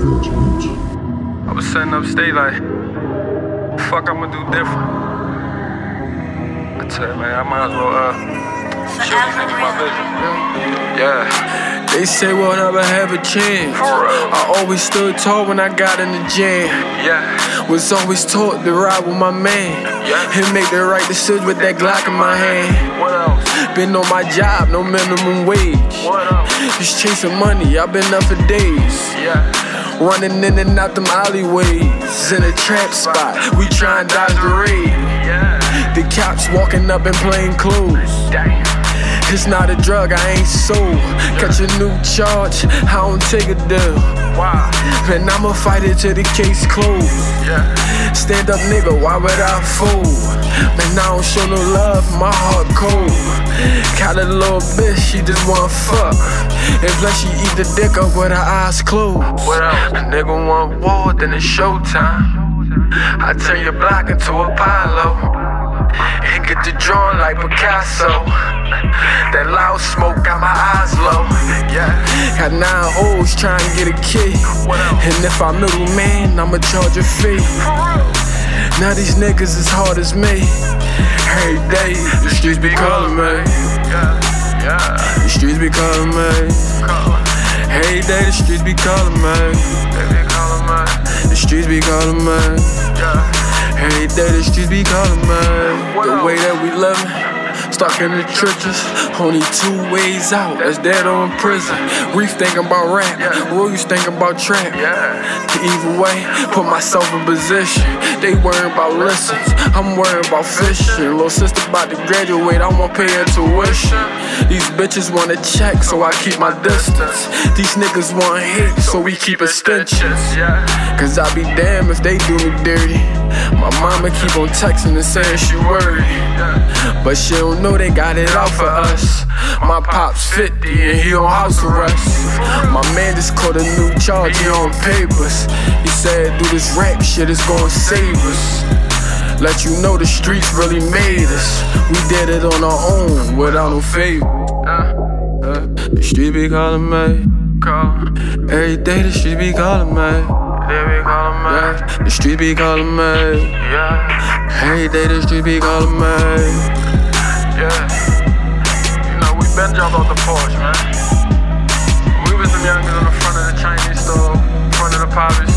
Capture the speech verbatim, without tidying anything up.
I was setting up state like, fuck, I'ma do different. I tell you, man, I might as well, uh, shoot these niggas my vision. Yeah. They say we'll never have a chance. I always stood tall when I got in the gym. Yeah. Was always taught to ride with my man. Yeah. And make the right decisions with that Glock in my hand. What else? Been on my job, no minimum wage. What up? Just chasing money, I've been up for days. Yeah. Running in and out them alleyways. In a trap spot, we try and dodge the raid. Yeah. The cops walking up in plain clothes. Damn. It's not a drug, I ain't sold. Got your new charge, I don't take a deal. Wow. And I'ma fight it till the case closed. Yeah. Stand up, nigga, why would I fold? Man, I don't show no love, my heart cold. Got a little bitch, she just wanna fuck. And plus she eat the dick up with her eyes closed. What up? A nigga want war, then it's showtime. I turn your block into a pilo. And get to drawing like Picasso. That loud smoke got my eyes low. Yeah. Got nine hoes trying to get a key. And if I'm little man, I'ma charge a fee. Now these niggas as hard as me. Every day, the streets be calling me. Yeah, yeah. The streets be calling me. Callin'. Every day, the streets be calling me. They be calling me. The streets be calling me. Yeah. Every day, the streets be calling me. What the up? Way that we livin'. Stuck in the trenches, only two ways out, that's dead or in prison. Reef thinking about rap, Roy's thinking about trap. Either way, put myself in position. They worrying about listens, I'm worrying about fishing. Little sister about to graduate, I won't pay her tuition. These bitches wanna check, so I keep my distance. These niggas want hate, so we keep extensions. Cause I be damn if they do me dirty. My mama keep on texting and saying she worried, but she don't know they got it out for us. My pop's fifty and he on house arrest. My man just caught a new charge, he on papers. He said, do this rap shit, it's gon' save us. Let you know the streets really made us. We did it on our own without no favor. The street be calling me. Every day the street be calling me. Yeah, the street be calling me. Yeah. Every day the street be calling me. Yeah. You know, we been jumped off the porch, man. We was the youngest in the front of the Chinese store, in front of the poverty.